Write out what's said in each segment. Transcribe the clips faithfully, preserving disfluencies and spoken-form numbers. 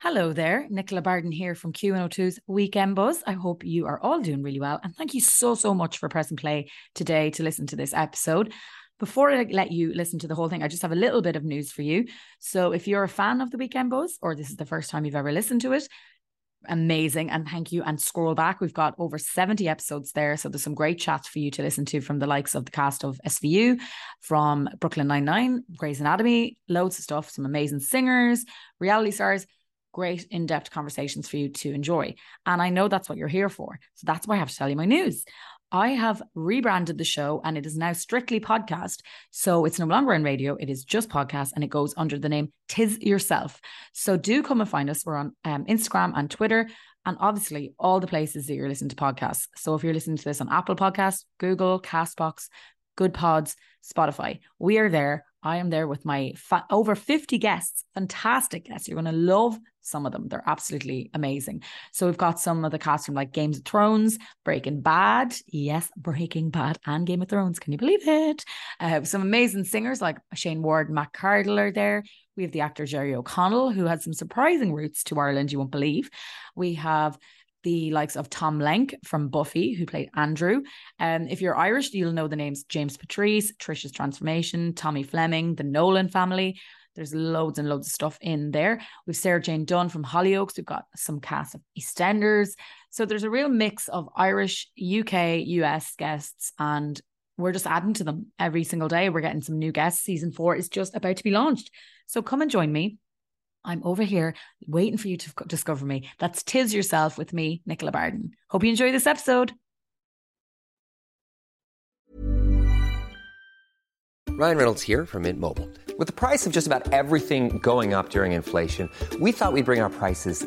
Hello there, Nicola Bardon here from Q one oh two's Weekend Buzz. I hope you are all doing really well, and thank you so, so much for pressing play today to listen to this episode. Before I let you listen to the whole thing, I just have a little bit of news for you. So if you're a fan of the Weekend Buzz, or this is the first time you've ever listened to it, amazing, and thank you, and scroll back. We've got over seventy episodes there, so there's some great chats for you to listen to from the likes of the cast of S V U, from Brooklyn Nine-Nine, Grey's Anatomy, loads of stuff, some amazing singers, reality stars, great in-depth conversations for you to enjoy. And I know that's what you're here for, so that's why I have to tell you my news. I have rebranded the show and it is now strictly podcast. So it's no longer in radio. It is just podcast and it goes under the name Tis Yourself. So do come and find us. We're on um, Instagram and Twitter and obviously all the places that you're listening to podcasts. So if you're listening to this on Apple Podcasts, Google, CastBox, Good Pods, Spotify, we are there. I am there with my fa- over fifty guests, fantastic guests. You're going to love some of them. They're absolutely amazing. So we've got some of the cast from like Game of Thrones, Breaking Bad. Yes, Breaking Bad and Game of Thrones. Can you believe it? Uh, some amazing singers like Shane Ward and Matt Cardle are there. We have the actor Jerry O'Connell, who had some surprising roots to Ireland, you won't believe. We have the likes of Tom Lenk from Buffy, who played Andrew. Um, if you're Irish, you'll know the names James Patrice, Trisha's Transformation, Tommy Fleming, the Nolan family. There's loads and loads of stuff in there. We've Sarah Jane Dunn from Hollyoaks. We've got some cast of EastEnders. So there's a real mix of Irish, U K, U S guests, and we're just adding to them every single day. We're getting some new guests. Season four is just about to be launched. So come and join me. I'm over here waiting for you to discover me. That's Tis Yourself with me, Nicola Bardon. Hope you enjoy this episode. Ryan Reynolds here from Mint Mobile. With the price of just about everything going up during inflation, we thought we'd bring our prices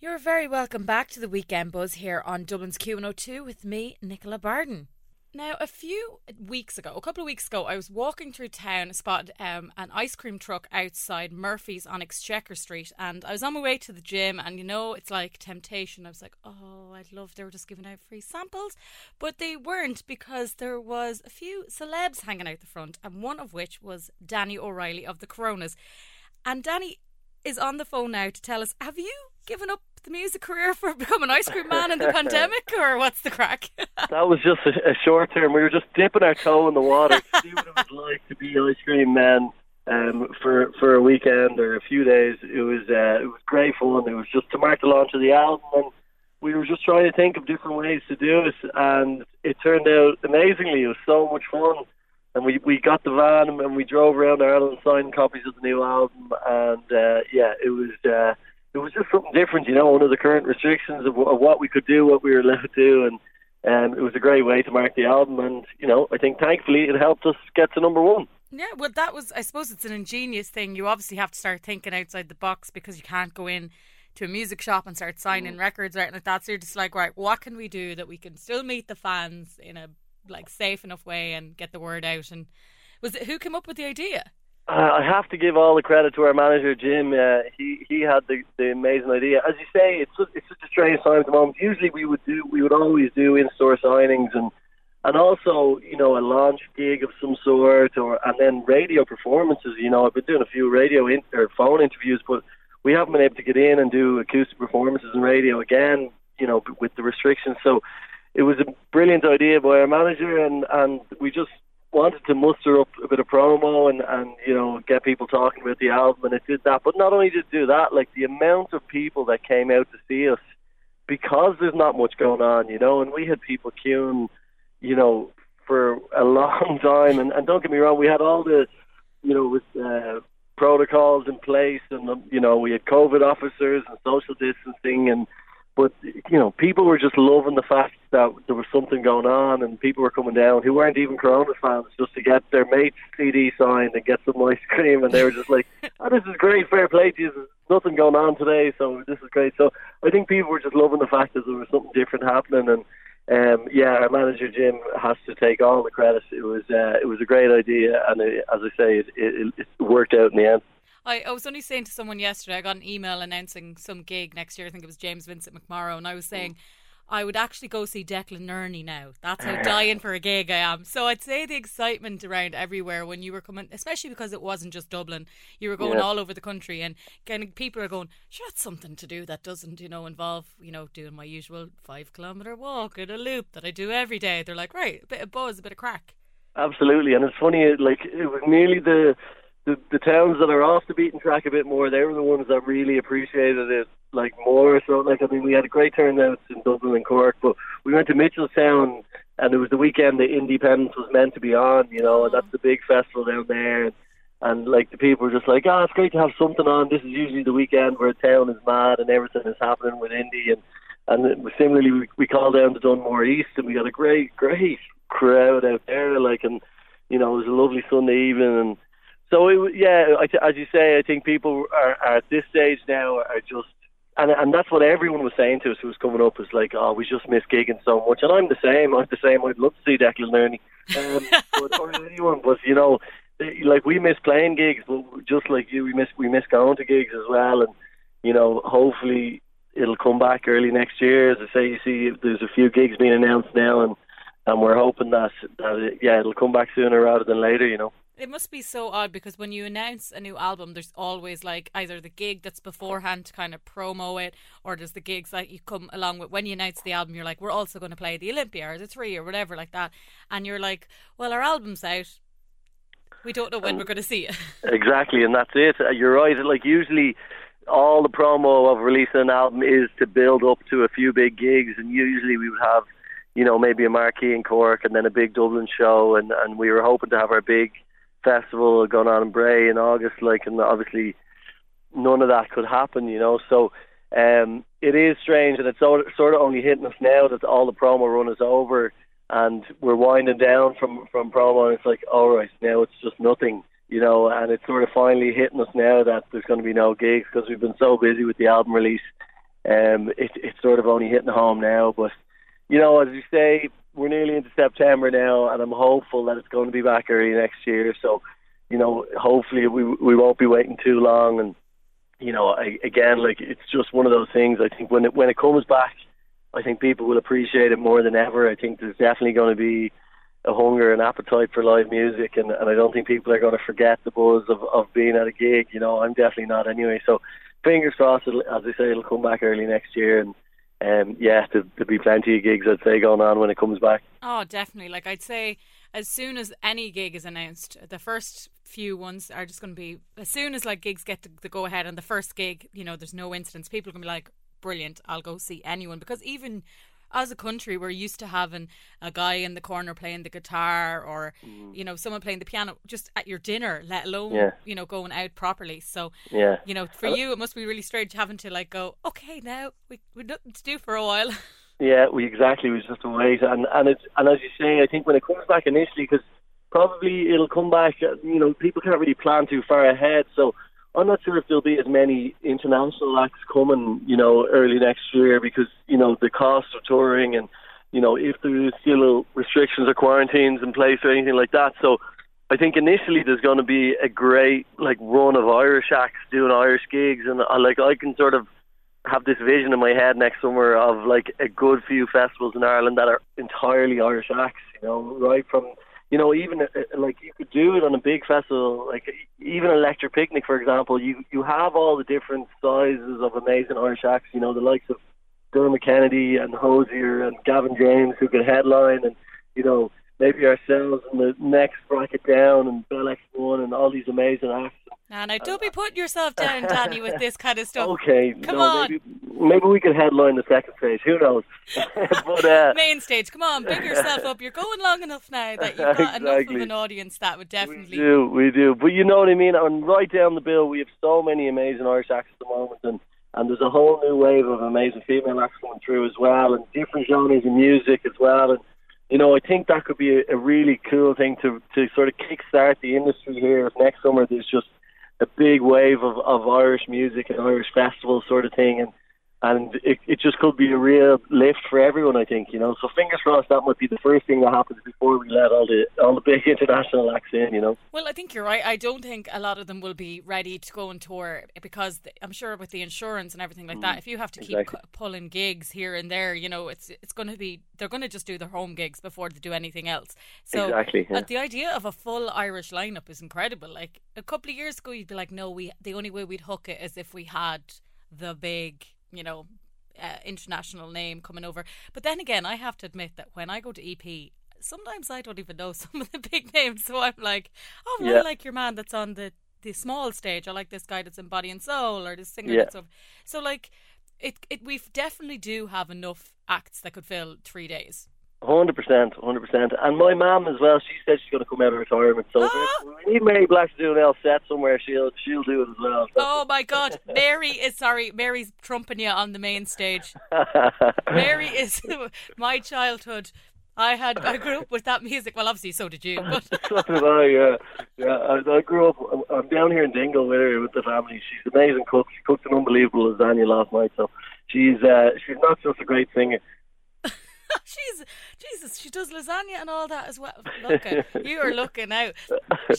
You're very welcome back to the Weekend Buzz here on Dublin's Q one oh two with me, Nicola Bardon. Now, a few weeks ago, a couple of weeks ago, I was walking through town, spotted um, an ice cream truck outside Murphy's on Exchequer Street, and I was on my way to the gym, and you know, it's like temptation. I was like, oh, I'd love they were just giving out free samples, but they weren't, because there was a few celebs hanging out the front, and one of which was Danny O'Reilly of the Coronas. And Danny is on the phone now to tell us, have you given up the music career for becoming an ice cream man in the pandemic, or what's the crack? That was just a, a short term. We were just dipping our toe in the water to see what it was like to be ice cream man um, for for a weekend or a few days. It was uh, it was great fun. It was just to mark the launch of the album, and we were just trying to think of different ways to do it. And it turned out amazingly. It was so much fun, and we, we got the van and we drove around Ireland signing copies of the new album. And uh, yeah, it was. Uh, It was just something different, you know, under the current restrictions of, w- of what we could do, what we were allowed to do, and um, it was a great way to mark the album. And, you know, I think thankfully it helped us get to number one. Yeah, well, that was, I suppose it's an ingenious thing. You obviously have to start thinking outside the box because you can't go in to a music shop and start signing mm. records or anything like that. So you're just like, right, what can we do that we can still meet the fans in a, like, safe enough way and get the word out? And was it, who came up with the idea? I have to give all the credit to our manager, Jim. Uh, he he had the, the amazing idea. As you say, it's just, it's such a strange time at the moment. Usually, we would do we would always do in-store signings and and also you know a launch gig of some sort, or and then radio performances. You know, I've been doing a few radio in, or phone interviews, but we haven't been able to get in and do acoustic performances on radio again. You know, with the restrictions. So it was a brilliant idea by our manager, and and we just wanted to muster up a bit of promo and, and, you know, get people talking about the album, and it did that. But not only did it do that, like, the amount of people that came out to see us, because there's not much going on, you know, and we had people queuing, you know, for a long time, and, and don't get me wrong, we had all the, you know, with uh, protocols in place, and, you know, we had COVID officers and social distancing, and But, you know, people were just loving the fact that there was something going on and people were coming down who weren't even Coronas fans just to get their mate's C D signed and get some ice cream. And they were just like, oh, this is great, fair play to you. There's nothing going on today, so this is great. So I think people were just loving the fact that there was something different happening. And, um, yeah, our manager, Jim, has to take all the credit. It was uh, it was a great idea. And it, as I say, it, it, it worked out in the end. I, I was only saying to someone yesterday, I got an email announcing some gig next year. I think it was James Vincent McMorrow, and I was saying I would actually go see Declan Nerney now. That's how dying for a gig I am. So I'd say the excitement around everywhere when you were coming, especially because it wasn't just Dublin, you were going yeah. all over the country, and kind of people are going, sure, that's something to do that doesn't, you know, involve, you know, doing my usual five kilometre walk in a loop that I do every day. They're like, right, a bit of buzz, a bit of crack. Absolutely, and it's funny, like, it was nearly the... The, the towns that are off the beaten track a bit more, they were the ones that really appreciated it, like, more. So, like, I mean, we had a great turnout in Dublin and Cork, but we went to Mitchelstown, and it was the weekend that Independence was meant to be on, you know, and that's the big festival down there. And, and like, the people were just like, oh, it's great to have something on. This is usually the weekend where a town is mad and everything is happening with Indy. And, and similarly, we, we called down to Dunmore East, and we got a great, great crowd out there, like, and, you know, it was a lovely Sunday evening, and so, it, yeah, I th- as you say, I think people are, are at this stage now are just... And and that's what everyone was saying to us who was coming up, was like, oh, we just miss gigging so much. And I'm the same. I'm the same. I'd love to see Declan Nerney. Um, but, or anyone. But, you know, they, like, we miss playing gigs, but just like you, we miss, we miss going to gigs as well. And, you know, hopefully it'll come back early next year. As I say, you see there's a few gigs being announced now, and, and we're hoping that, that it, yeah, it'll come back sooner rather than later, you know. It must be so odd, because when you announce a new album, there's always like either the gig that's beforehand to kind of promo it, or there's the gigs that you come along with when you announce the album. You're like, we're also going to play the Olympia or the Three or whatever like that, and you're like, well, our album's out, we don't know when um, we're going to see it. Exactly, and that's it. You're right. Like, usually all the promo of releasing an album is to build up to a few big gigs, and usually we would have, you know, maybe a marquee in Cork and then a big Dublin show, and, and we were hoping to have our big festival going on in Bray in August, like, and obviously none of that could happen, you know. So um, it is strange, and it's all, sort of only hitting us now that all the promo run is over and we're winding down from, from promo, and it's like, all right, now it's just nothing, you know. And it's sort of finally hitting us now that there's going to be no gigs, because we've been so busy with the album release. Um, it, it's sort of only hitting home now, but, you know, as you say, we're nearly into September now, and I'm hopeful that it's going to be back early next year. So, you know, hopefully we we won't be waiting too long. And, you know, I, again, like, it's just one of those things. I think when it, when it comes back, I think people will appreciate it more than ever. I think there's definitely going to be a hunger and appetite for live music, and, and I don't think people are going to forget the buzz of, of being at a gig. You know, I'm definitely not anyway. So fingers crossed, it'll, as I say, it'll come back early next year, and Um, yeah, there'll be plenty of gigs, I'd say, going on when it comes back. Oh, definitely. Like, I'd say as soon as any gig is announced, the first few ones are just going to be, as soon as, like, gigs get to the go ahead and the first gig, you know, there's no incidents, people are going to be like, brilliant, I'll go see anyone. Because even as a country, we're used to having a guy in the corner playing the guitar, or, mm. you know, someone playing the piano just at your dinner, let alone, yeah. you know, going out properly. So, yeah. you know, for you, it must be really strange having to, like, go, okay, now we, we've nothing to do for a while. Yeah, we exactly. We just have to wait. And, and, it's, and as you say, I think when it comes back initially, because probably it'll come back, you know, people can't really plan too far ahead. So I'm not sure if there'll be as many international acts coming, you know, early next year, because, you know, the cost of touring, and, you know, if there's still restrictions or quarantines in place or anything like that. So I think initially there's going to be a great, like, run of Irish acts doing Irish gigs. And, I, like, I can sort of have this vision in my head next summer of, like, a good few festivals in Ireland that are entirely Irish acts, you know, right from... You know, even, like, you could do it on a big festival, like, even Electric Picnic, for example, you, you have all the different sizes of amazing Irish acts, you know, the likes of Dermot Kennedy and Hosier and Gavin James, who could headline, and, you know, maybe ourselves and the next bracket down, and Bell X one, and all these amazing acts. Now, now, don't be putting yourself down, Danny, with this kind of stuff. Okay. Come no, on. Maybe, maybe we could headline the second stage. Who knows? but, uh, Main stage. Come on. Big yourself up. You're going long enough now that you've got exactly. enough of an audience that would definitely... We do. We do. But you know what I mean? And right down the bill, we have so many amazing Irish acts at the moment. And, And there's a whole new wave of amazing female acts coming through as well, and different genres of music as well. And, you know, I think that could be a, a really cool thing to, to sort of kickstart the industry here. Next summer, there's just a big wave of, of Irish music and Irish festivals sort of thing. And and it, it just could be a real lift for everyone, I think, you know. So fingers crossed that might be the first thing that happens before we let all the all the big international acts in, you know. Well, I think you're right. I don't think a lot of them will be ready to go on tour because I'm sure with the insurance and everything like mm, that, if you have to keep exactly. c- pulling gigs here and there, you know, it's it's going to be, they're going to just do their home gigs before they do anything else. So exactly, yeah. But the idea of a full Irish lineup is incredible. Like a couple of years ago, you'd be like, no, we the only way we'd hook it is if we had the big... you know, uh, international name coming over. But then again, I have to admit that when I go to E P, sometimes I don't even know some of the big names. So I'm like, oh, well, yeah. I like your man that's on the, the small stage. I like this guy that's in Body and Soul or this singer yeah. that's... Over. So, like, it it we definitely do have enough acts that could fill three days. one hundred percent, one hundred percent. And my mum as well, she said she's going to come out of retirement. So oh. if we need Mary Black to do an L set somewhere, she'll she'll do it as well. So. Oh my God, Mary is, sorry, Mary's trumping you on the main stage. Mary is my childhood. I had I grew up with that music. Well, obviously, so did you. But. So did I, yeah. yeah I, I grew up, I'm down here in Dingle with her, with the family. She's an amazing cook. She cooked an unbelievable lasagna last night. So she's uh, she's not just a great singer. She's Jesus. She does lasagna and all that as well. Looking, you are looking out.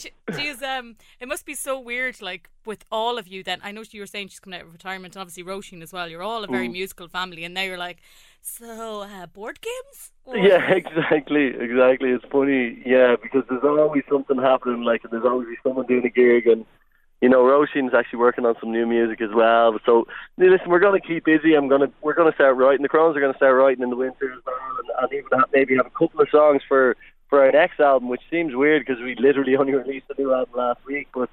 She, she's um. It must be so weird, like with all of you. Then I know you were saying she's coming out of retirement, and obviously Roisin as well. You're all a very mm. musical family, and now you're like, so uh, board games. Or? Yeah, exactly, exactly. It's funny, yeah, because there's always something happening. Like there's always someone doing a gig, and you know, Roisin's actually working on some new music as well. So listen, we're going to keep busy. I'm going to we're going to start writing. The Coronas are going to start writing in the winter as well. And even have, maybe have a couple of songs for, for our next album, which seems weird because we literally only released a new album last week. But,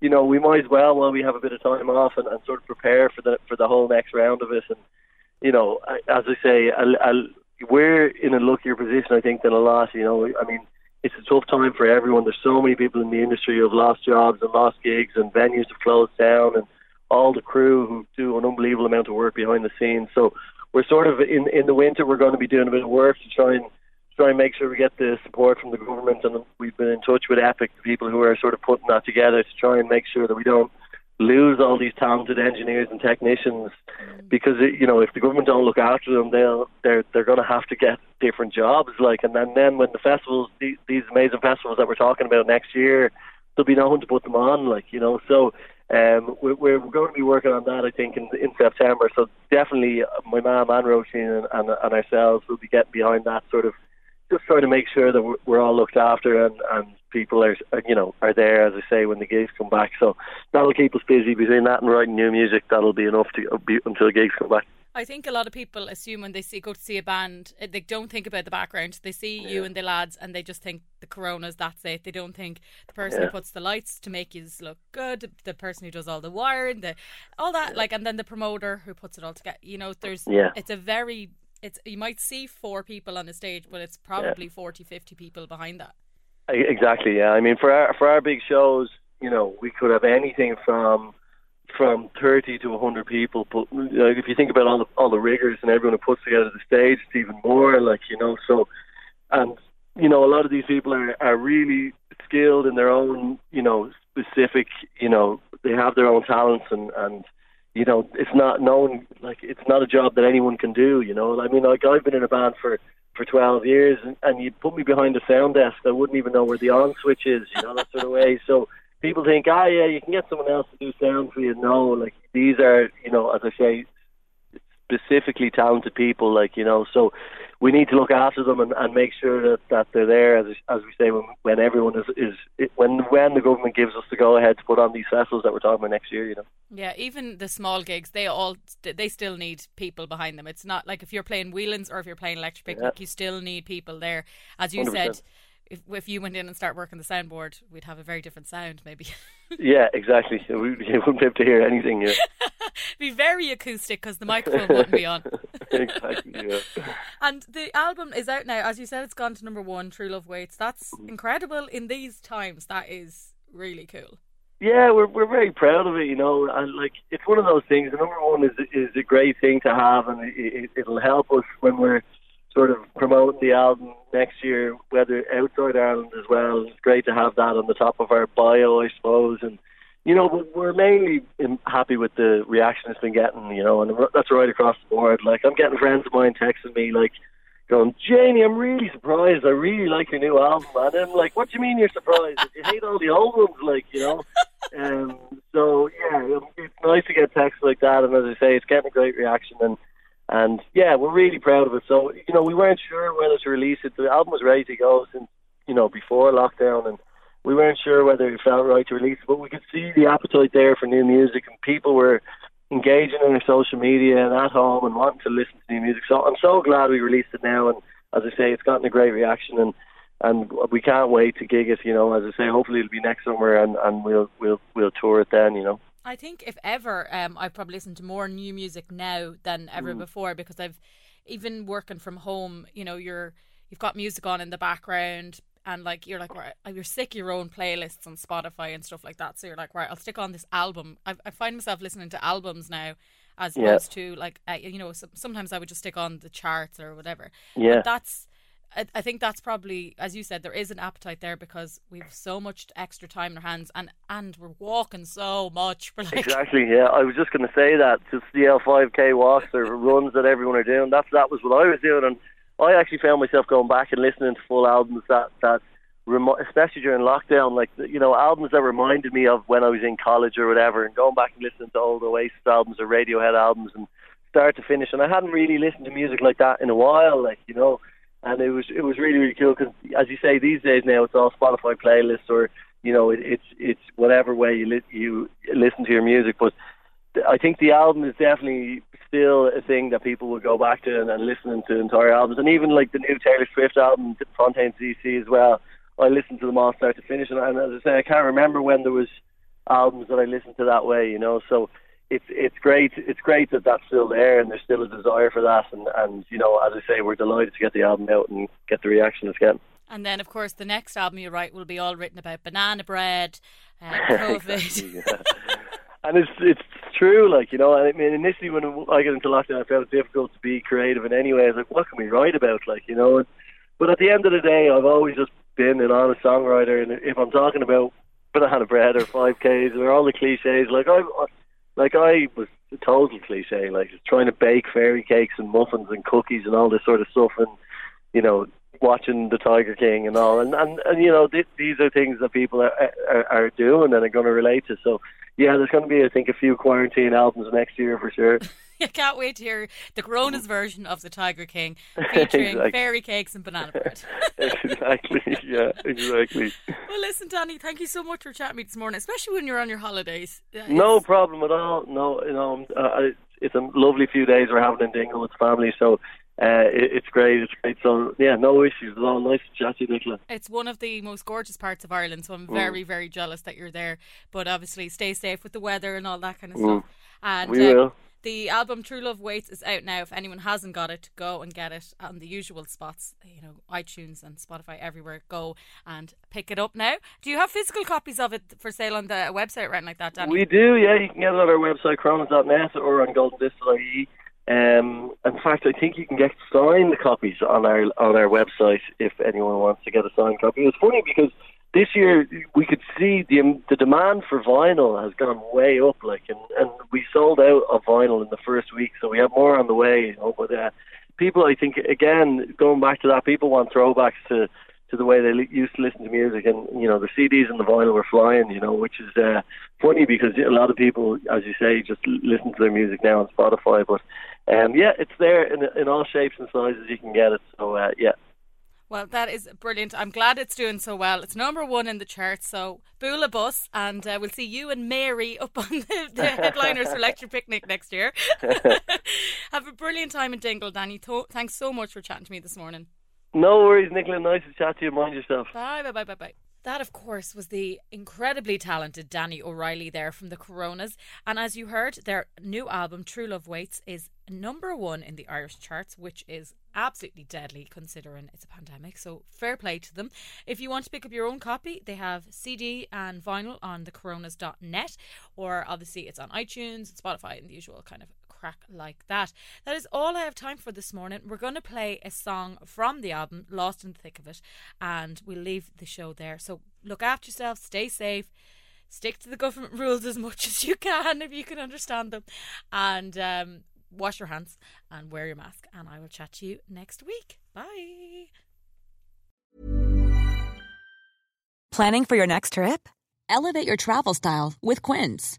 you know, we might as well while we have a bit of time off and, and sort of prepare for the for the whole next round of it. And, you know, I, as I say, I, I, we're in a luckier position, I think, than a lot. You know, I mean, it's a tough time for everyone. There's so many people in the industry who have lost jobs and lost gigs and venues have closed down and all the crew who do an unbelievable amount of work behind the scenes. So, we're sort of in, in the winter. We're going to be doing a bit of work to try and try and make sure we get the support from the government, and we've been in touch with EPIC, the people who are sort of putting that together, to try and make sure that we don't lose all these talented engineers and technicians. Because you know, if the government don't look after them, they'll they're they're going to have to get different jobs. Like, and then, then when the festivals, these, these amazing festivals that we're talking about next year, there'll be no one to put them on. Like, you know, so. Um, we're, we're going to be working on that, I think, in, in September. So definitely my mum and Roisin and, and, and ourselves will be getting behind that, sort of just trying to make sure that we're, we're all looked after and, and people are, you know, are there, as I say, when the gigs come back. So that'll keep us busy. Between that and writing new music, that'll be enough to be, until gigs come back. I think a lot of people assume when they see go to see a band, they don't think about the background. They see yeah. you and the lads and they just think the Coronas, that's it. They don't think the person yeah. who puts the lights to make you look good, the person who does all the wiring, the all that, yeah. like, and then the promoter who puts it all together. You know, there's yeah. it's a very it's you might see four people on the stage, but it's probably yeah. forty, fifty people behind that. Exactly, yeah. I mean, for our for our big shows, you know, we could have anything from from thirty to one hundred people, but you know, if you think about all the all the riggers and everyone who puts together the stage, it's even more, like, you know. So, and you know, a lot of these people are, are really skilled in their own, you know, specific, you know, they have their own talents, and and you know, it's not known, like, it's not a job that anyone can do, you know. I mean, like, I've been in a band for for twelve years and, and you'd put me behind a sound desk, I wouldn't even know where the on switch is, you know, that sort of way. So people think, ah, oh, yeah, you can get someone else to do sound for you. No, like, these are, you know, as I say, specifically talented people, like, you know, so we need to look after them and, and make sure that, that they're there, as as we say, when, when everyone is, is it, when when the government gives us the go-ahead to put on these festivals that we're talking about next year, you know. Yeah, even the small gigs, they all, they still need people behind them. It's not like if you're playing Whelans or if you're playing Electric Picnic, yeah. you still need people there. As you one hundred percent said, If, if you went in and start working the soundboard, we'd have a very different sound, maybe. Yeah, exactly. We, we wouldn't be able to hear anything. Yeah. Be very acoustic because the microphone wouldn't be on. Exactly. Yeah. And the album is out now. As you said, it's gone to number one. True Love Waits. That's incredible in these times. That is really cool. Yeah, we're we're very proud of it, you know. And like, it's one of those things. The number one is is a great thing to have, and it, it'll help us when we're sort of promoting the album next year, whether outside Ireland as well. It's great to have that on the top of our bio, I suppose. And you know, we're mainly happy with the reaction it's been getting, you know, and that's right across the board. Like, I'm getting friends of mine texting me, like, going, Janie, I'm really surprised. I really like your new album. And I'm like, what do you mean you're surprised? You hate all the old ones, like, you know. Um, so, yeah, it's nice to get texts like that. And as I say, it's getting a great reaction. And, and yeah, we're really proud of it. So, you know, we weren't sure whether to release it. The album was ready to go since, you know, before lockdown. And we weren't sure whether it felt right to release it. But we could see the appetite there for new music. And people were engaging on our social media and at home and wanting to listen to new music. So I'm so glad we released it now, and as I say, it's gotten a great reaction, and, and we can't wait to gig it, you know. As I say, hopefully it'll be next summer, and, and we'll we'll we'll tour it then, you know. I think if ever, um, I've probably listened to more new music now than ever mm. before, because I've even working from home, you know, you're you've got music on in the background. And like you're like right, you're sick of your own playlists on Spotify and stuff like that. So you're like, right, I'll stick on this album. I, I find myself listening to albums now, as yeah. opposed to like uh, you know, sometimes I would just stick on the charts or whatever. Yeah, but that's I, I think that's probably, as you said, there is an appetite there because we've so much extra time in our hands, and and we're walking so much. We're like... Exactly. Yeah, I was just going to say that, just the L five K walks or runs that everyone are doing. That's that was what I was doing. And I actually found myself going back and listening to full albums that, that remo- especially during lockdown, like, you know, albums that reminded me of when I was in college or whatever, and going back and listening to old Oasis albums or Radiohead albums and start to finish. And I hadn't really listened to music like that in a while, like, you know, and it was it was really, really cool because, as you say, these days now it's all Spotify playlists or, you know, it, it's it's whatever way you li- you listen to your music. But I think the album is definitely still a thing that people will go back to and, and listening to entire albums, and even like the new Taylor Swift album, Fontaine's D C as well. I listened to them all start to finish, and, and as I say, I can't remember when there was albums that I listened to that way, you know. So it's it's great, it's great that that's still there, and there's still a desire for that, and, and you know, as I say, we're delighted to get the album out and get the reaction it's getting. And then, of course, the next album you write will be all written about banana bread, uh, COVID. Exactly, yeah. And it's it's true, like, you know, I mean, initially when I got into lockdown, I felt it difficult to be creative in any way. I was like, what can we write about, like, you know? But at the end of the day, I've always just been an honest songwriter, and if I'm talking about banana bread or five Ks or all the cliches, like, I like I was a total cliche, like, just trying to bake fairy cakes and muffins and cookies and all this sort of stuff, and, you know, watching the Tiger King and all. And, and, and you know, th- these are things that people are, are, are doing and are going to relate to, so... Yeah, there's going to be, I think, a few quarantine albums next year for sure. I can't wait to hear the Coronas version of the Tiger King featuring exactly. fairy cakes and banana bread. Exactly, yeah, exactly. Well, listen, Danny, thank you so much for chatting with me this morning, especially when you're on your holidays. It's... No problem at all. No, you know, uh, it's a lovely few days we're having in Dingle with family, so... Uh, it, it's great, it's great. So, yeah, no issues at all. Nice to chat to you, Nicola. It's one of the most gorgeous parts of Ireland, so I'm very, mm. very jealous that you're there. But obviously, stay safe with the weather and all that kind of mm. stuff. And we uh, will. The album True Love Waits is out now. If anyone hasn't got it, go and get it on the usual spots, you know, iTunes and Spotify, everywhere. Go and pick it up now. Do you have physical copies of it for sale on the website or anything like that, Danny? We do, yeah. You can get it on our website, coronas dot net, or on golden disc dot I E. Um, in fact, I think you can get signed copies on our on our website if anyone wants to get a signed copy. It's funny because this year we could see the the demand for vinyl has gone way up, like, and, and we sold out of vinyl in the first week, so we have more on the way. You know, but uh, people, I think, again, going back to that, people want throwbacks to, to the way they li- used to listen to music, and you know, the C Ds and the vinyl were flying, you know, which is uh, funny because a lot of people, as you say, just listen to their music now on Spotify, but. Um, yeah, it's there in in all shapes and sizes. You can get it. So, uh, yeah. Well, that is brilliant. I'm glad it's doing so well. It's number one in the charts. So, Boola Bus, and uh, we'll see you and Mary up on the, the headliners for Electric Picnic next year. Have a brilliant time in Dingle, Danny. Th- thanks so much for chatting to me this morning. No worries, Nicola. Nice to chat to you. Mind yourself. Bye, bye, bye, bye, bye. That, of course, was the incredibly talented Danny O'Reilly there from the Coronas. And as you heard, their new album, True Love Waits, is number one in the Irish charts, which is absolutely deadly considering it's a pandemic. So fair play to them. If you want to pick up your own copy, they have C D and vinyl on the coronas dot net, or obviously it's on iTunes and Spotify and the usual kind of crack like that. That is all I have time for this morning. We're going to play a song from the album, Lost in the Thick of It, and we'll leave the show there. So look after yourself, stay safe, stick to the government rules as much as you can if you can understand them, and um, wash your hands and wear your mask, and I will chat to you next week. Bye. Planning for your next trip? Elevate your travel style with Quince.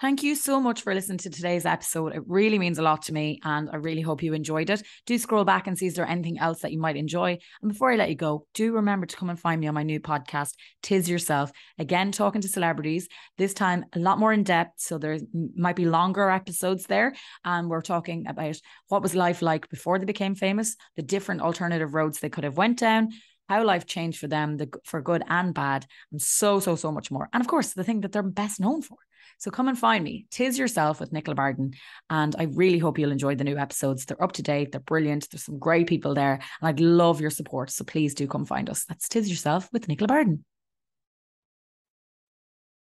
Thank you so much for listening to today's episode. It really means a lot to me, and I really hope you enjoyed it. Do scroll back and see if there's anything else that you might enjoy. And before I let you go, do remember to come and find me on my new podcast, Tis Yourself. Again, talking to celebrities, this time a lot more in depth. So there might be longer episodes there. And we're talking about what was life like before they became famous, the different alternative roads they could have went down, how life changed for them, the, for good and bad, and so, so, so much more. And of course, the thing that they're best known for. So come and find me, Tis Yourself with Nicola Bardon. And I really hope you'll enjoy the new episodes. They're up to date. They're brilliant. There's some great people there. And I'd love your support. So please do come find us. That's Tis Yourself with Nicola Bardon.